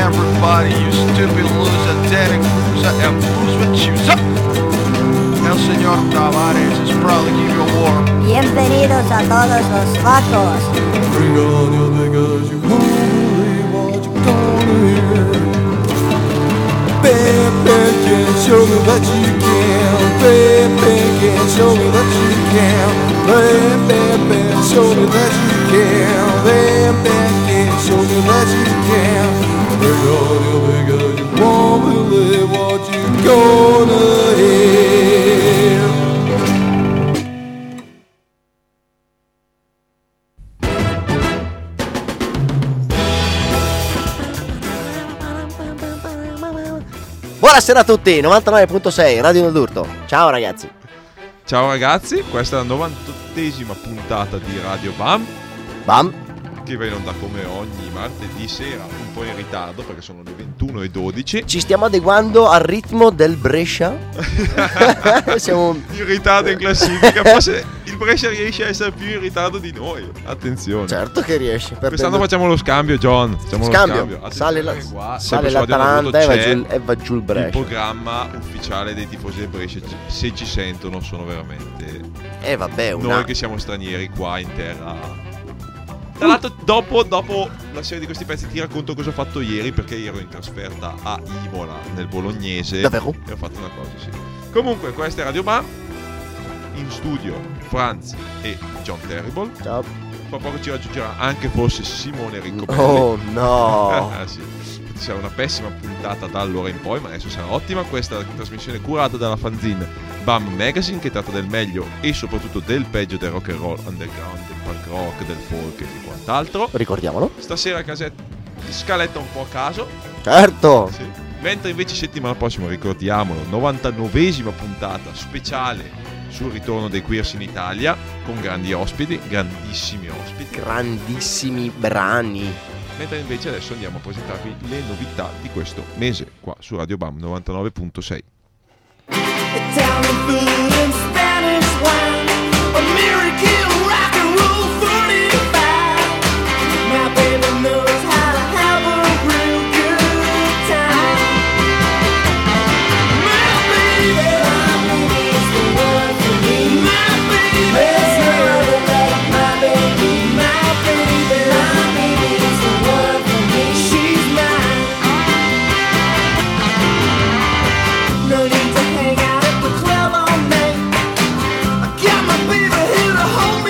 Everybody, you stupid loser, Danny Cruiser, and Bruce with Chusa. El Señor Tavares is probably keeping you warm. Bienvenidos a todos los vacos. Bring on your niggas, you won't believe what you're gonna hear. Baby, can't show me what you can. Baby, can't show me what you can. Baby, show me what you can. Baby, can't show me what you can. Bring on your niggas, you won't believe what you gonna hear. Buonasera a tutti, 99.6 Radio Noldurto. Ciao ragazzi. Ciao ragazzi, questa è la 98esima puntata di Radio Bam. Bam. Che va in onda come ogni martedì sera, un po' in ritardo perché sono le 21:12. Ci stiamo adeguando al ritmo del Brescia. Siamo in ritardo in classifica. Forse il Brescia riesce a essere più in ritardo di noi. Attenzione. Certo che riesce. Quest'anno facciamo lo scambio, John. Facciamo lo scambio. Sale l'Atalanta e va giù il Brescia. Il programma ufficiale dei tifosi del Brescia, se ci sentono, sono veramente noi che siamo stranieri qua in terra. Tra l'altro dopo la serie di questi pezzi ti racconto cosa ho fatto ieri, perché ero in trasferta a Imola nel bolognese. Davvero? E ho fatto una cosa, sì. Comunque questa è Radio Bam. In studio Franz e John Terrible. Ciao. Fra poco ci raggiungerà anche forse Simone Riccobelli. Oh no. Sì. Sarà una pessima puntata da allora in poi, ma adesso sarà ottima. Questa trasmissione curata dalla fanzine Bam Magazine, che tratta del meglio e soprattutto del peggio del rock and roll underground, del punk rock, del folk e di quant'altro. Ricordiamolo. Stasera scaletta un po' a caso. Certo. Sì. Mentre invece settimana prossima, ricordiamolo, 99esima puntata speciale sul ritorno dei Queers in Italia, con grandi ospiti, grandissimi ospiti, grandissimi brani. Mentre invece adesso andiamo a presentarvi le novità di questo mese qua su Radio Bam 99.6. Home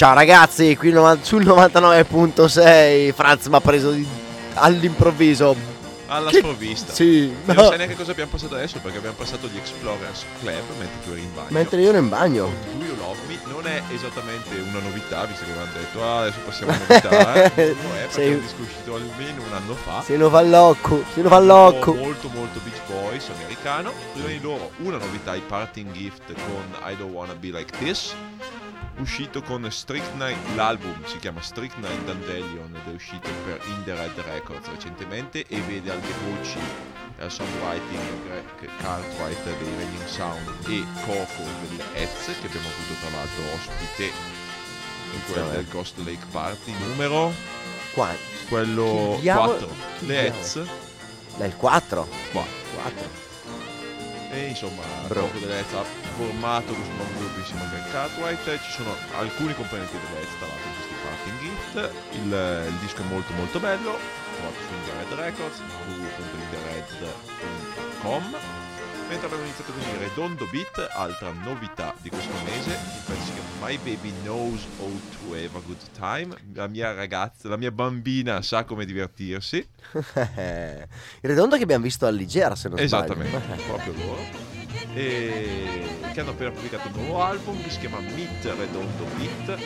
Ciao ragazzi, qui sul 99.6 Franz mi ha preso all'improvviso. Alla sprovvista. Sì. No. Non sai neanche cosa abbiamo passato adesso, perché abbiamo passato gli Explorers Club mentre tu eri in bagno. Mentre io ero in bagno. Con Do You Love Me. Non è esattamente una novità, visto che mi hanno detto adesso passiamo a novità. No, è perché è un disco uscito almeno un anno fa. Se lo fa locco. Molto Beach Boys americano. Prima di loro una novità, i Parting Gift con I Don't Wanna Be Like This. uscito con Strychnine, l'album si chiama Strychnine Dandelion ed è uscito per Indirect Records recentemente e vede anche voci della Soundwriting, Cat White dei Raining Sound e Coco dell'Ez, che abbiamo avuto tra l'altro ospite in quella del Ghost Lake Party numero quello 4, l'Ez del 4. E insomma, Coco dell'Ez ha formato questo nuovo gruppo insieme anche al Cat White. Ci sono alcuni componenti dell'Ez tra l'altro in questi Parting Gift. Il disco è molto molto bello, trovato su Indirect Records, www.indirect.com. Mentre abbiamo iniziato con il Redondo Beat, altra novità di questo mese, il pezzo si chiama My Baby Knows How to Have a Good Time. La mia ragazza, la mia bambina sa come divertirsi. Il Redondo che abbiamo visto a Ligera, se non sbaglio. Esattamente, proprio loro. E che hanno appena pubblicato un nuovo album che si chiama Meet Redondo Beat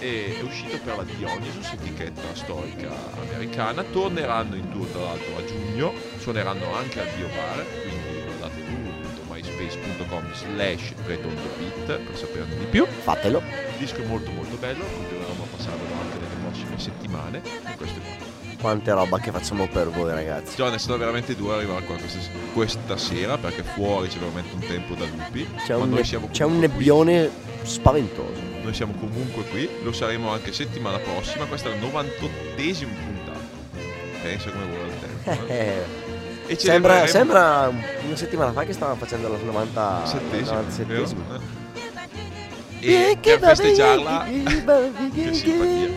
e è uscito per la Dionysus, etichetta storica americana. Torneranno in tour tra l'altro a giugno, suoneranno anche a Dio Bar, quindi www.myspace.com/redondobit per saperne di più. Fatelo. Il disco è molto molto bello, continueremo a passarvelo anche nelle prossime settimane. Questo è tutto. Quante roba che facciamo per voi ragazzi. John, è stato veramente duro arrivare qua questa sera perché fuori c'è veramente un tempo da lupi. C'è un nebbione spaventoso. Noi siamo comunque qui, lo saremo anche settimana prossima. Questa è la 98esima puntata. Pensa come vuole il tempo. E sembra una settimana fa che stavamo facendo la 97esima. E per festeggiarla che simpatia.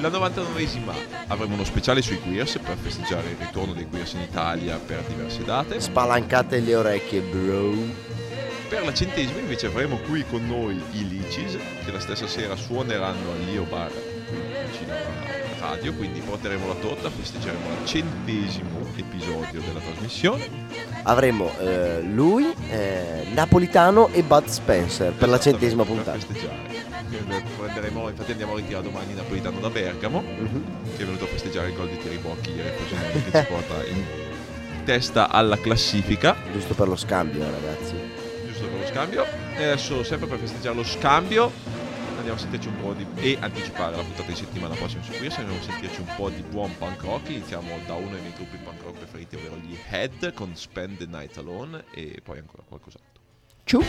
La 99esima avremo uno speciale sui Queers per festeggiare il ritorno dei Queers in Italia per diverse date. Spalancate le orecchie, bro. Per la 100esima invece avremo qui con noi i Lichis, che la stessa sera suoneranno al Leo Bar vicino alla radio, quindi porteremo la torta, festeggeremo il 100° episodio della trasmissione. Avremo lui, Napolitano e Bud Spencer per la 100° puntata. Festeggiare. Infatti andiamo a ritirare domani Napolitano da Bergamo, che è venuto a festeggiare il gol di Tiribocchi ieri, che ci porta in testa alla classifica. Giusto per lo scambio ragazzi. E adesso, sempre per festeggiare lo scambio, andiamo a sentirci un po' di e anticipare la puntata di settimana prossima su Queers. Andiamo a sentirci un po' di buon punk rock. Iniziamo da uno dei miei gruppi punk rock preferiti, ovvero gli Head con Spend the Night Alone, e poi ancora qualcos'altro. Ciao.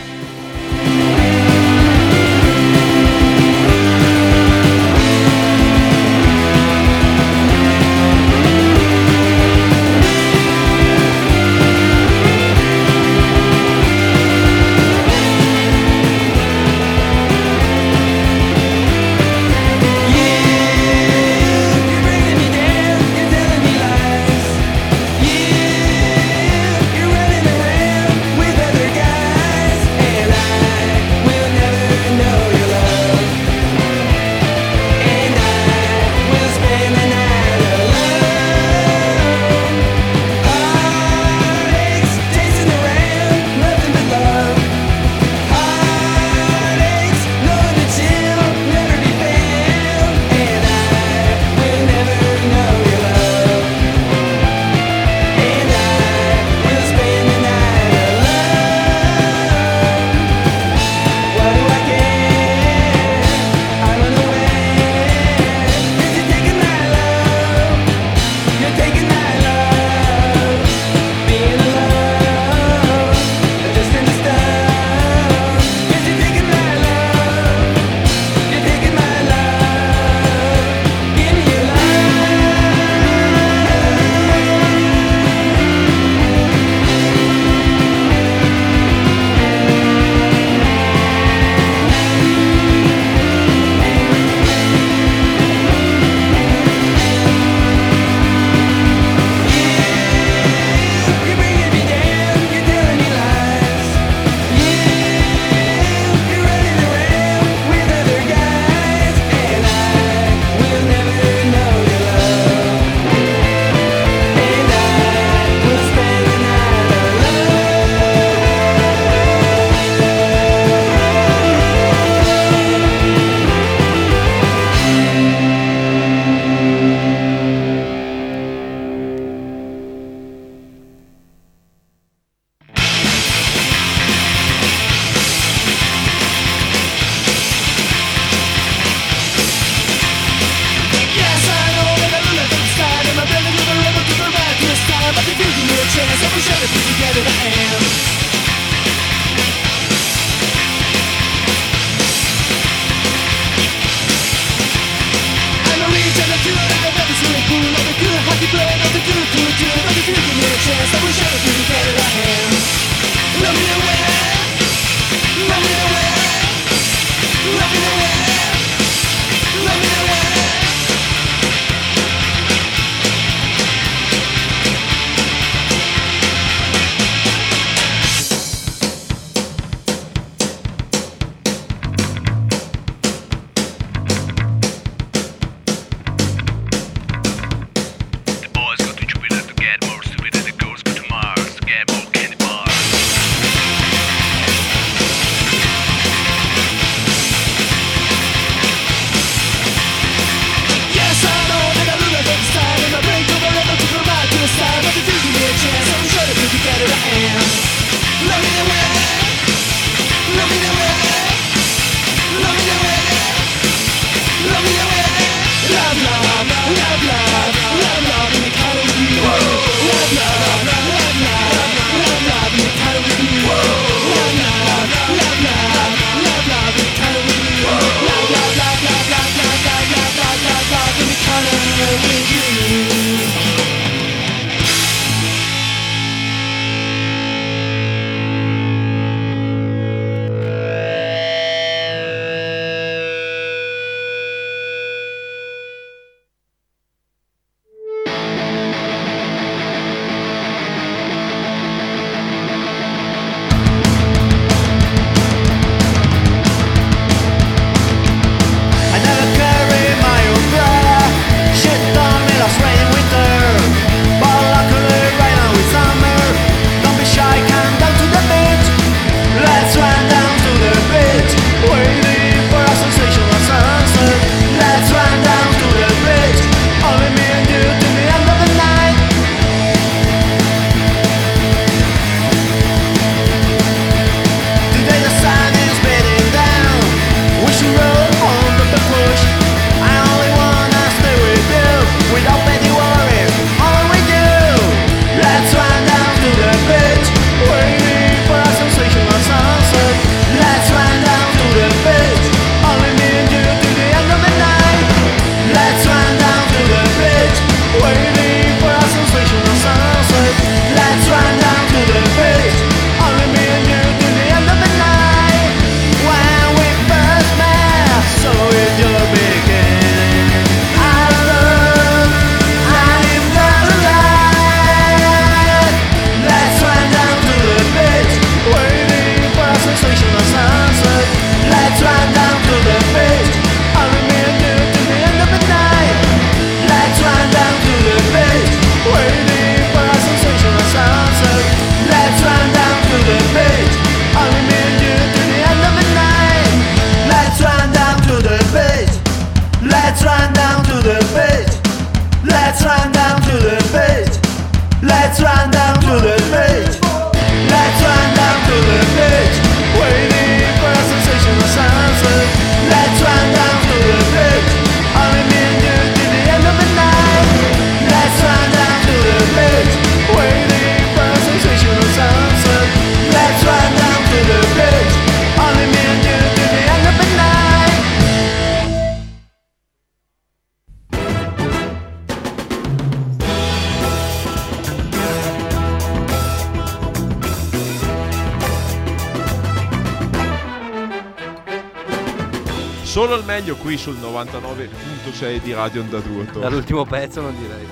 Solo il meglio qui sul 99.6 di Radio Onda Durto. Dall'ultimo pezzo non direi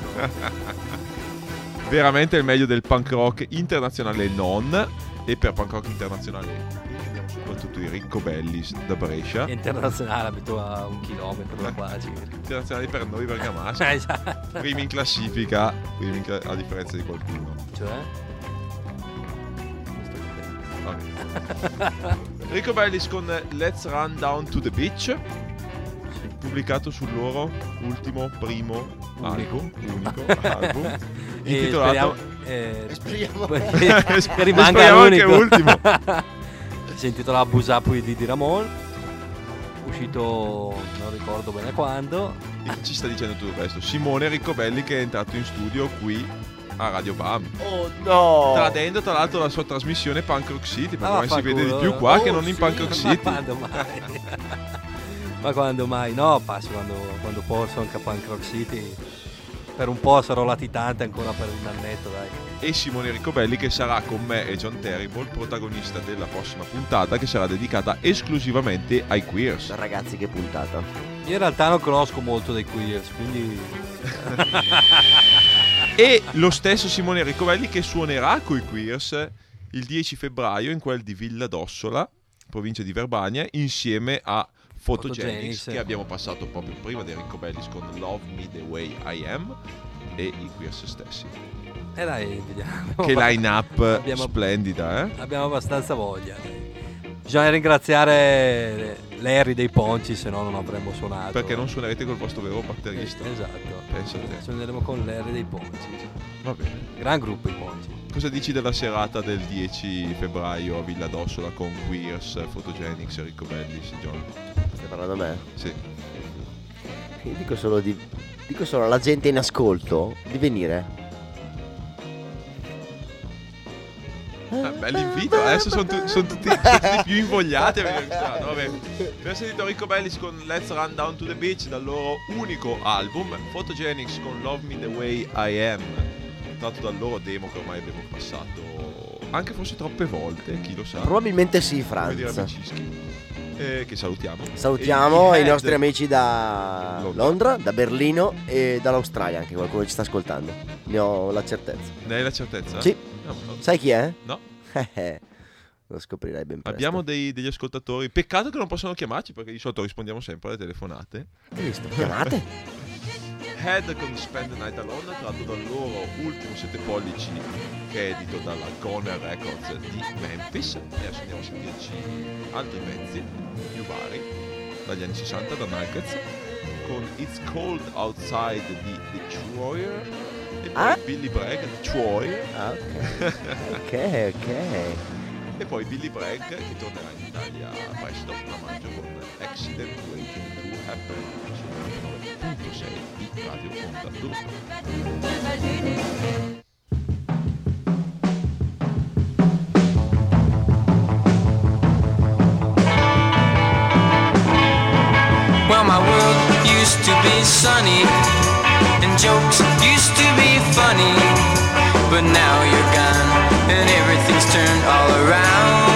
veramente il meglio del punk rock internazionale non, e per punk rock internazionale abbiamo soprattutto i Riccobellis da Brescia. Internazionale, abito a 1 chilometro da qua. Internazionale per noi bergamaschi. Esatto. Primi in classifica, a differenza di qualcuno. Cioè? Riccobellis con Let's Run Down to the Beach, pubblicato sul loro ultimo unico album intitolato speriamo che rimanga l'ultimo. Si intitola Abusapui di Ramon, uscito non ricordo bene quando. E ci sta dicendo tutto questo Simone Riccobelli, che è entrato in studio qui a Radio Bam. Oh no! Tradendo tra l'altro la sua trasmissione Punkrock City, perché non si vede di più qua che non in Punkrock City. Ma quando mai? Ma quando mai? No, passo quando posso anche a Punkrock City. Per un po' sarò latitante ancora per un annetto, dai. E Simone Riccobelli, che sarà con me e John Terrible protagonista della prossima puntata, che sarà dedicata esclusivamente ai Queers. Ragazzi, che puntata! Io in realtà non conosco molto dei Queers, quindi... E lo stesso Simone Riccobelli, che suonerà coi Queers il 10 febbraio in quel di Villa Dossola, provincia di Verbania, insieme a Fotogenics, che abbiamo passato proprio prima dei Riccobellis con Love Me The Way I Am, e i Queers stessi. E dai, vediamo. Che line-up splendida, eh? Abbiamo abbastanza voglia. Bisogna ringraziare Larry dei Ponci, se no non avremmo suonato. Perché non suonerete col vostro vero batterista. Esatto. Pensate. Suoneremo con Larry dei Ponci. Va bene. Gran gruppo i Ponci. Cosa dici della serata del 10 febbraio a Villa Dossola con Queers, Photogenics, Riccobellis, John? Stai parlando a me? Sì. Io dico solo alla gente in ascolto di venire. L'invito adesso sono tutti più invogliati. Abbiamo sentito Riccobellis con Let's Run Down to the Beach dal loro unico album, Photogenics con Love Me The Way I Am, tratto dal loro demo che ormai abbiamo passato anche forse troppe volte, chi lo sa, probabilmente sì. Franz, che salutiamo i nostri amici da Londra, da Berlino e dall'Australia, anche qualcuno ci sta ascoltando, ne hai la certezza? Sì. No. Sai chi è? No. Lo scoprirai ben presto. Abbiamo degli ascoltatori. Peccato che non possono chiamarci, perché di solito rispondiamo sempre alle telefonate. Chiamate? Head con Spend the Night Alone, tratto dal loro ultimo 7 pollici, che è edito dalla Goner Records di Memphis. Adesso andiamo a sentirci altri pezzi, Dio Bar, dagli anni 60 da Nuggets, con It's Cold Outside di Detroit. E poi Billy Bragg, ok. E poi Billy Bragg, che tornerà in Italia presto a maggio con Accident Waiting to Happen su 99.6 di Radio Onda Durto. Well, my world used to be sunny, jokes used to be funny, but now you're gone and everything's turned all around.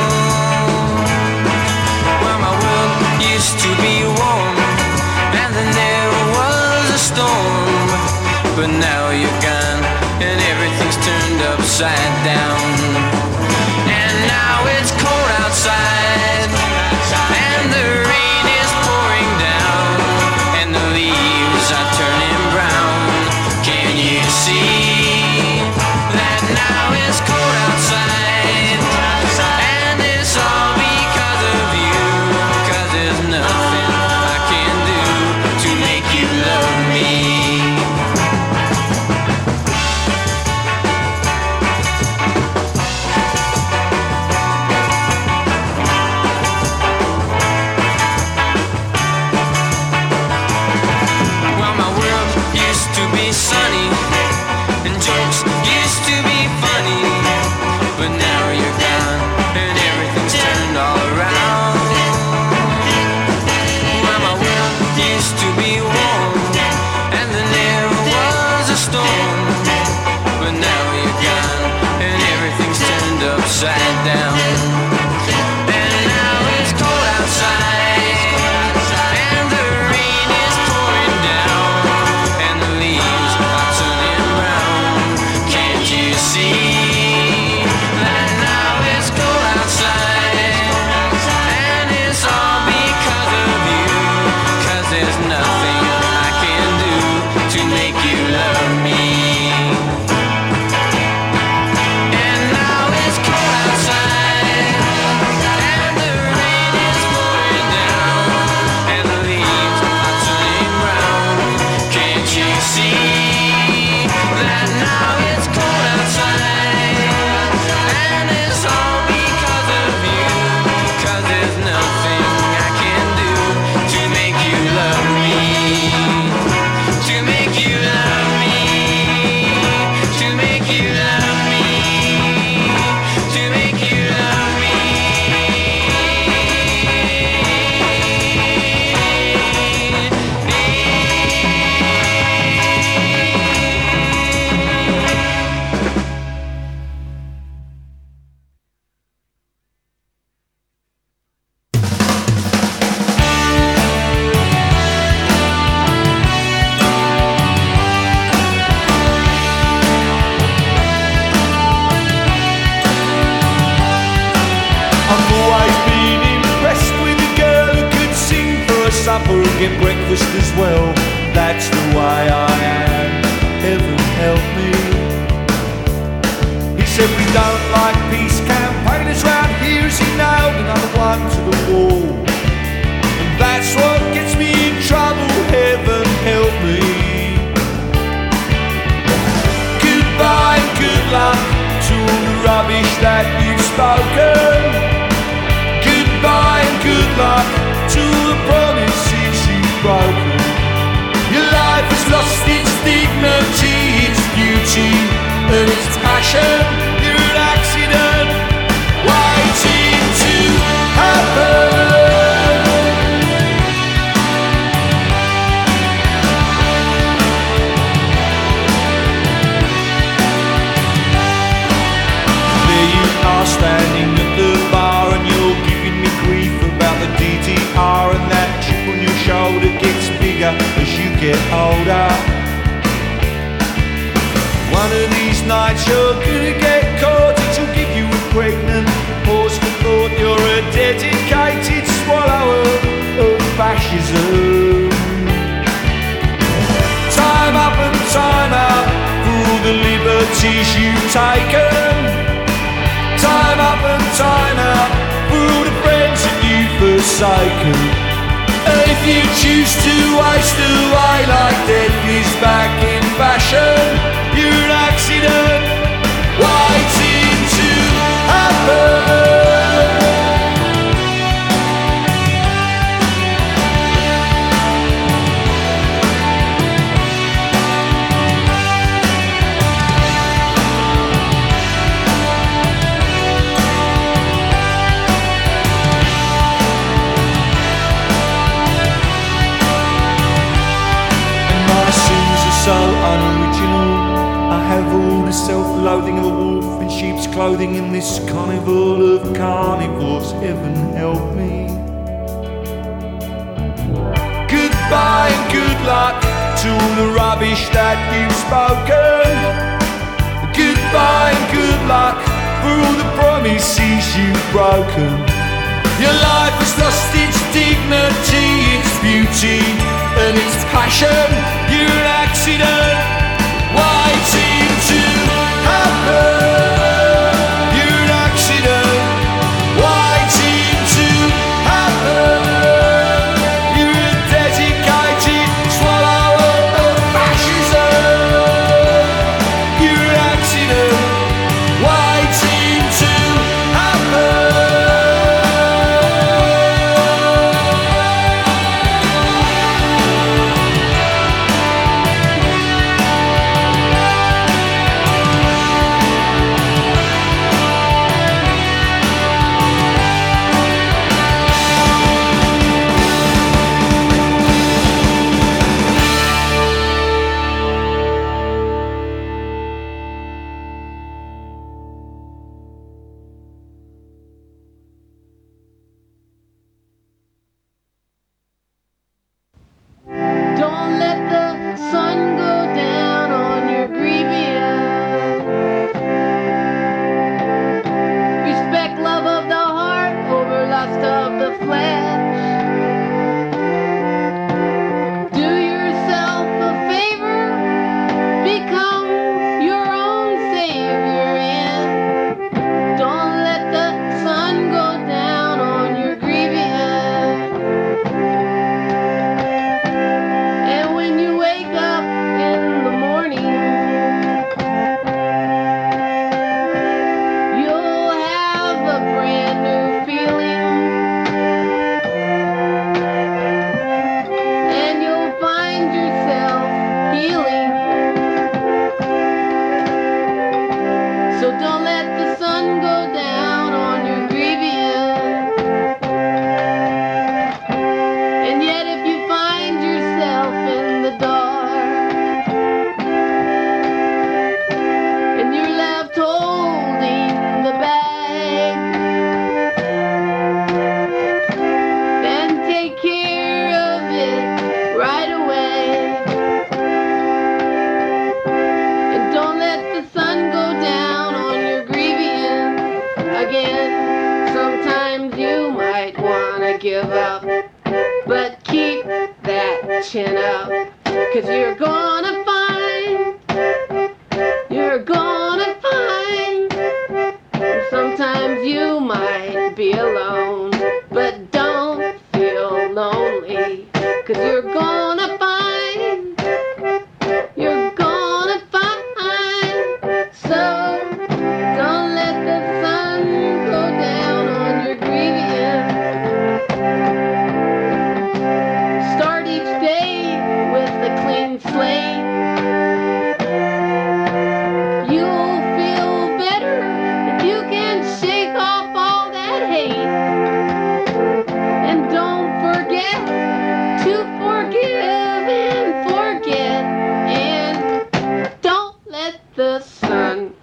Well, my world used to be warm, and then there was a storm, but now you're gone and everything's turned upside down. And now it's cold outside, and the rain is pouring down, and the leaves are turning brown. You see that now it's cold outside, and it's all because of you, 'cause there's nothing I can do to make you love me. Well, my world used to be sunny, and jokes used to be funny, but now you're gone and everything's turned all around. Well, my world used to be warm, and then there was a storm, but now you're gone and everything's turned upside down. And now it's cold outside. couple get breakfast as well. That's the way I am, heaven help me. He said we don't like peace campaigners round here, as he nailed another one to the wall. And that's what gets me in trouble, heaven help me. Goodbye and good luck to all the rubbish that you've spoken. Goodbye and good luck to the promises you've broken. Your life has lost its dignity, its beauty and its passion. You're an accident waiting to happen. There you are standing at the bar and you're giving me grief about the DD. And that chip on your shoulder gets bigger as you get older. One of these nights you're gonna get caught, it'll give you a pregnant pause for thought. You're a dedicated swallower of fascism. Time up and time up for all the liberties you've taken. Time up and time up for all the friends that you've forsaken. And if you choose to waste away like death is back in fashion, you're an accident waiting to happen. So unoriginal, I have all the self-loathing of a wolf in sheep's clothing in this carnival of carnivores, heaven help me. Goodbye and good luck to all the rubbish that you've spoken. Goodbye and good luck for all the promises you've broken. Your life has lost its dignity, its beauty and its passion. You're an accident waiting to happen. You're an accident waiting to happen. You're a dedicated swallower of fascism. You're an accident waiting to happen. Sometimes you might wanna give up, but keep reaching out, 'cause you're gonna find, sometimes you might be alone, but don't feel lonely, 'cause you're gonna find, so don't let the sun go down on your grieving, start each day with a clean slate.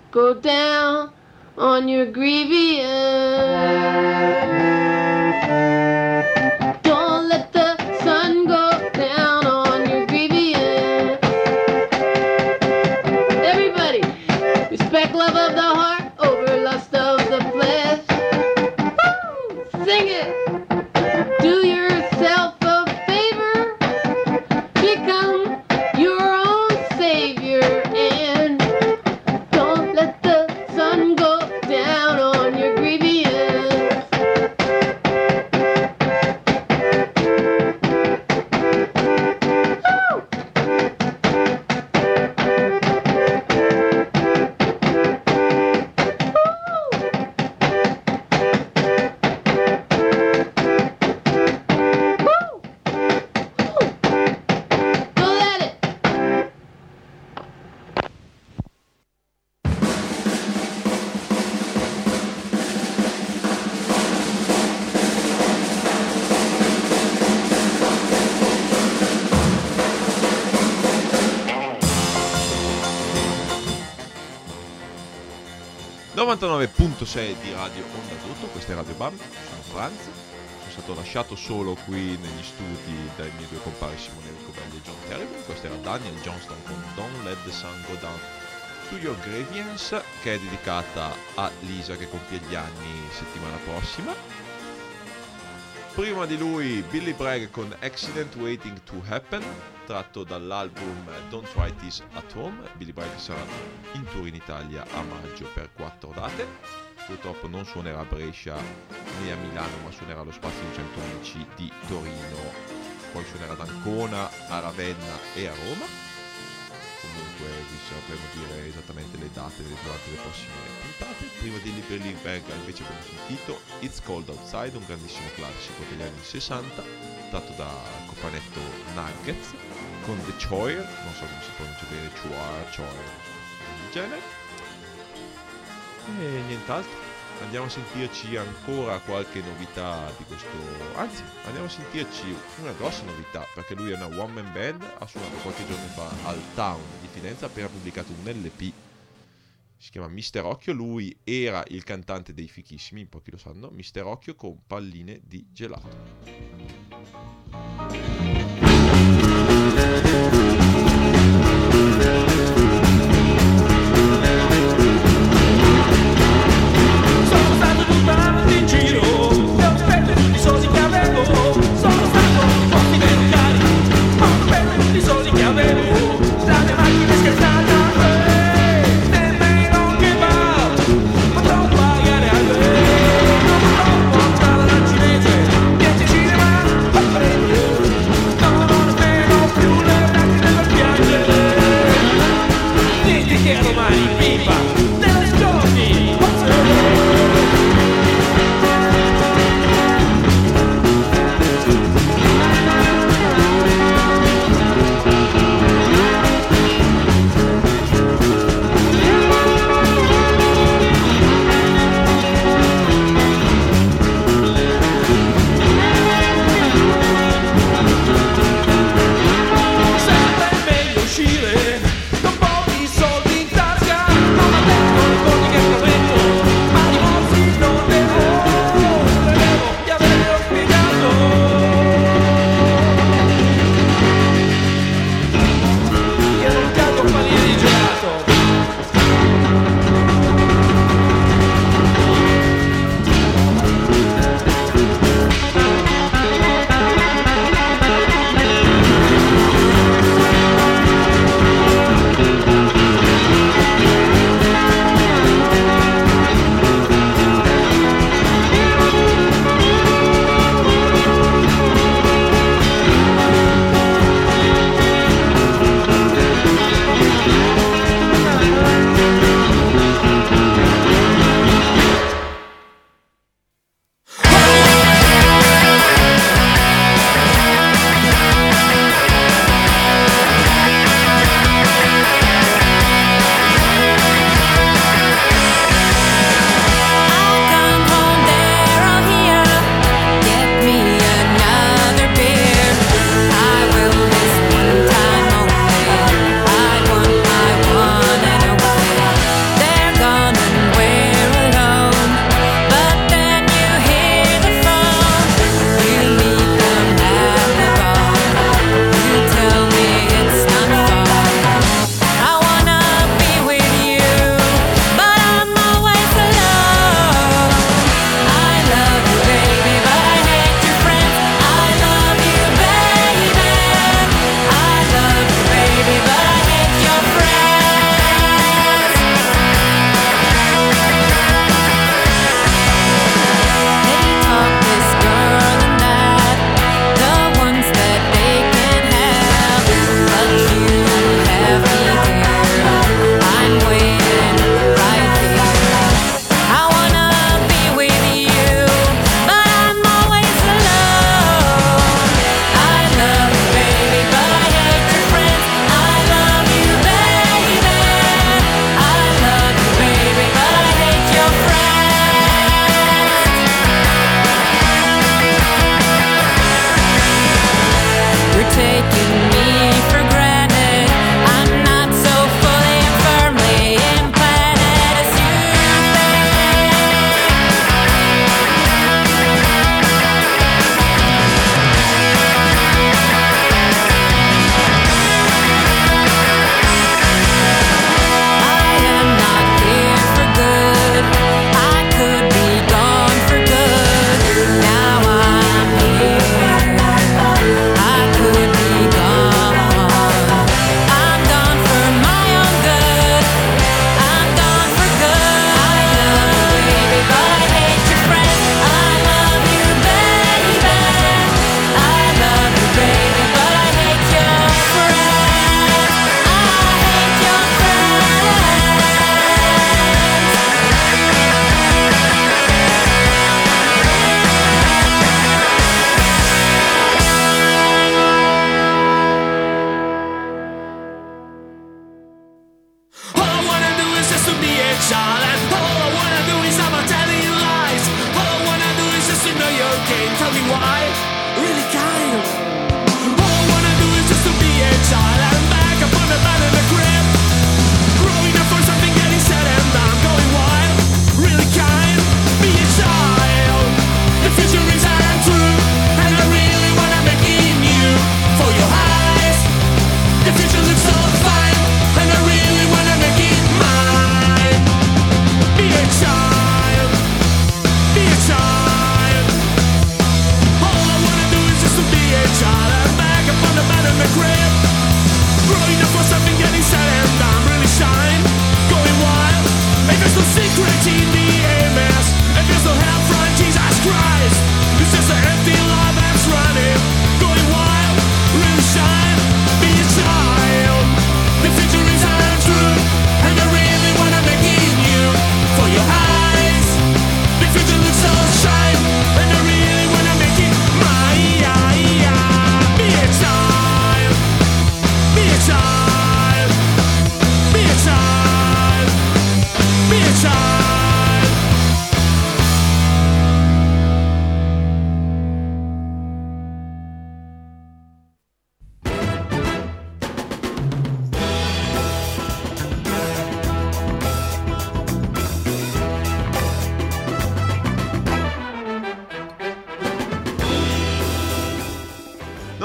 Go down on your grieving. Don't let the sun go down on your grieving. Everybody, respect love of the heart over lust of the flesh. Woo! Sing it. Do yourself a favor. Become your own savior and let the sun go down on your grievance. Woo! Woo! Woo! Go at it. Di Radio Onda Tutto, questa è Radio Bam, sono Franz, sono stato lasciato solo qui negli studi dai miei due compari Simone Riccobelli e John Terrible. Questo era Daniel Johnston con Don't Let the Sun Go Down to Your Grievance, che è dedicata a Lisa che compie gli anni settimana prossima. Prima di lui Billy Bragg con Accident Waiting to Happen, tratto dall'album Don't Try This at Home. Billy Bragg sarà in tour in Italia a maggio per 4 date. Purtroppo non suonerà a Brescia né a Milano, ma suonerà allo Spazio 211 di Torino, poi suonerà ad Ancona, a Ravenna e a Roma. Comunque vi sapremo dire esattamente le date durante le prossime puntate. Prima di Billy Bragg invece abbiamo sentito It's Cold Outside, un grandissimo classico degli anni 60, tratto dal cofanetto Nuggets, con The Choir, non so come si pronuncia bene, Choir, del genere. E nient'altro, andiamo a sentirci ancora qualche novità di questo, anzi andiamo a sentirci una grossa novità, perché lui è una one man band, ha suonato qualche giorno fa al Town di Firenze, ha appena pubblicato un LP, si chiama Mister Occhio. Lui era il cantante dei Fichissimi, pochi lo sanno, Mister Occhio con palline di gelato.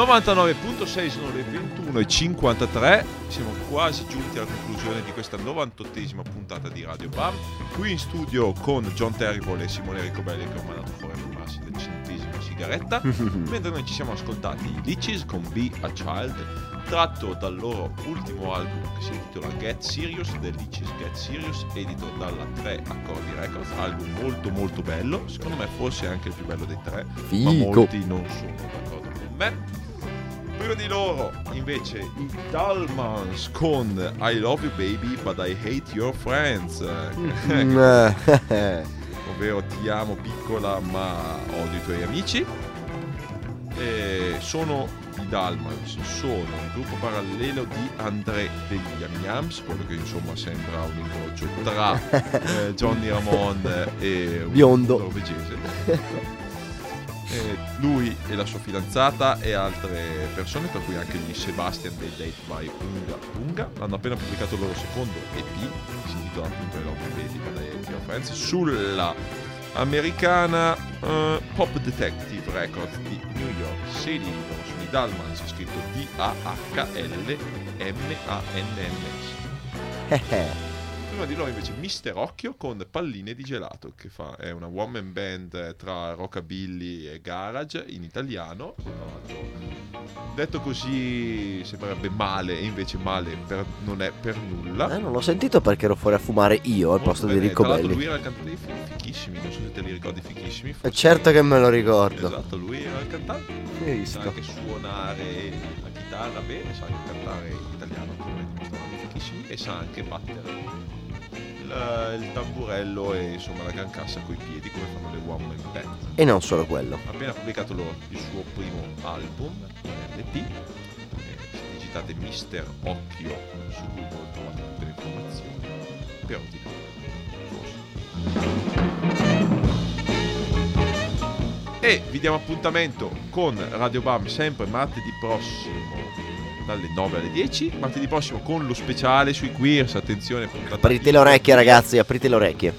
99.6 sono le 21:53, siamo quasi giunti alla conclusione di questa 98esima puntata di Radio Bam, qui in studio con John Terrible e Simone Riccobelli che ho mandato fuori a fumarsi la centesima sigaretta, mentre noi ci siamo ascoltati i Lichis con Be a Child, tratto dal loro ultimo album che si intitola Get Serious, The Lichis Get Serious, edito dalla 3 Accordi Records, album molto molto bello, secondo me forse anche il più bello dei tre, Fico. Ma molti non sono d'accordo con me. Prima di loro invece i Dahlmanns con I Love You Baby But I Hate Your Friends, ovvero ti amo piccola ma odio i tuoi amici. E sono i Dahlmanns, sono un gruppo parallelo di André degli Yam Yams, quello che insomma sembra un incrocio tra Johnny Ramone e un biondo norvegese. Lui e la sua fidanzata e altre persone, tra cui anche gli Sebastian dei Date by Unga Unga, hanno appena pubblicato il loro secondo EP, si intitola appunto I Love You Baby, sulla americana Pop Detective Records di New York City. Sono i Dahlmanns, scritto D-A-H-L-M-A-N-N-S. Prima di loro invece Mister Occhio con Palline di Gelato, che fa è una one man band tra rockabilly e garage in italiano. Detto così sembrerebbe male, e invece male non è per nulla. Non l'ho sentito perché ero fuori a fumare io al molto posto bene, di Riccobelli. Lui era il cantante dei Fichissimi, non so se te li ricordi Fichissimi. Certo che me lo ricordo. Esatto, lui era il cantante. Sì, sa anche suonare la chitarra bene, sa anche cantare in italiano e sa anche battere il tamburello e insomma la grancassa coi piedi come fanno le one man band. E non solo quello, ha appena pubblicato il suo primo album LP, se digitate Mister Occhio su Google trovate tutte le informazioni per ordinare. E vi diamo appuntamento con Radio Bam sempre martedì prossimo dalle 9 alle 10, martedì prossimo con lo speciale sui Queers, attenzione puntata. Aprite le orecchie ragazzi, aprite le orecchie.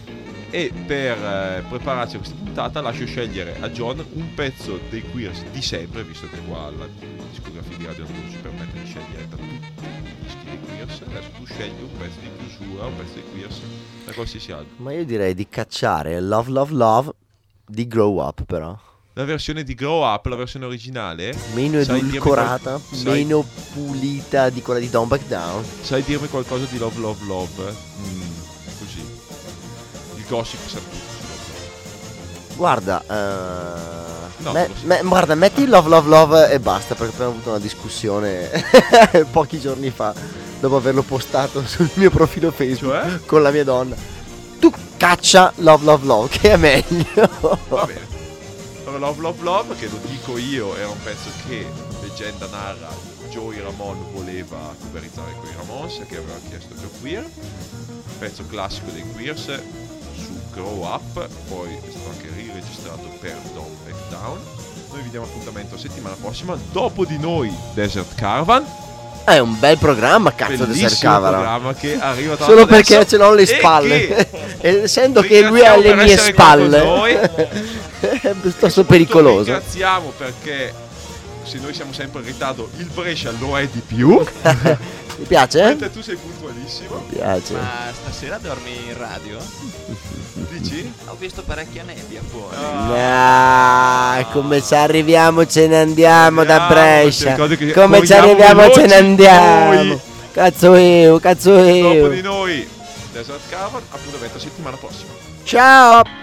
E per prepararci a questa puntata lascio scegliere a John un pezzo dei Queers di sempre, visto che qua la discografia di Radio Bam ci permette di scegliere da tutti i dischi dei Queers. Adesso tu scegli un pezzo di chiusura, un pezzo dei Queers, da qualsiasi altro. Ma io direi di cacciare Love Love Love di Grow Up, però la versione di Grow Up, la versione originale, meno edulcorata, meno pulita di quella di Down Back Down. Sai dirmi qualcosa di Love Love Love? Così il gossip sempre. Guarda no, guarda, metti Love Love Love e basta, perché abbiamo avuto una discussione pochi giorni fa dopo averlo postato sul mio profilo Facebook, cioè? Con la mia donna. Tu caccia Love Love Love che è meglio. Va bene, Love Love Love, che lo dico io, era un pezzo che leggenda narra Joey Ramone voleva coverizzare con i Ramones, che aveva chiesto Joe Queer, pezzo classico dei Queers su Grow Up, poi è stato anche riregistrato per Down Back Down. Noi vi diamo appuntamento settimana prossima, dopo di noi Desert Caravan. È un bel programma, cazzo, Desert Caravan, che arriva solo adesso, perché ce l'ho alle spalle che... essendo che lui è alle mie spalle è piuttosto pericoloso. Ringraziamo perché se noi siamo sempre in ritardo il Brescia lo è di più. Mi piace? Mentre tu sei puntualissimo. Mi piace. Ma stasera dormi in radio? Dici? Ho visto parecchia nebbia fuori. Come ci arriviamo ce ne andiamo da Brescia. Come ci arriviamo ce ne andiamo noi. Cazzo io. Dopo di noi Desert Caravan, appuntamento settimana prossima. Ciao.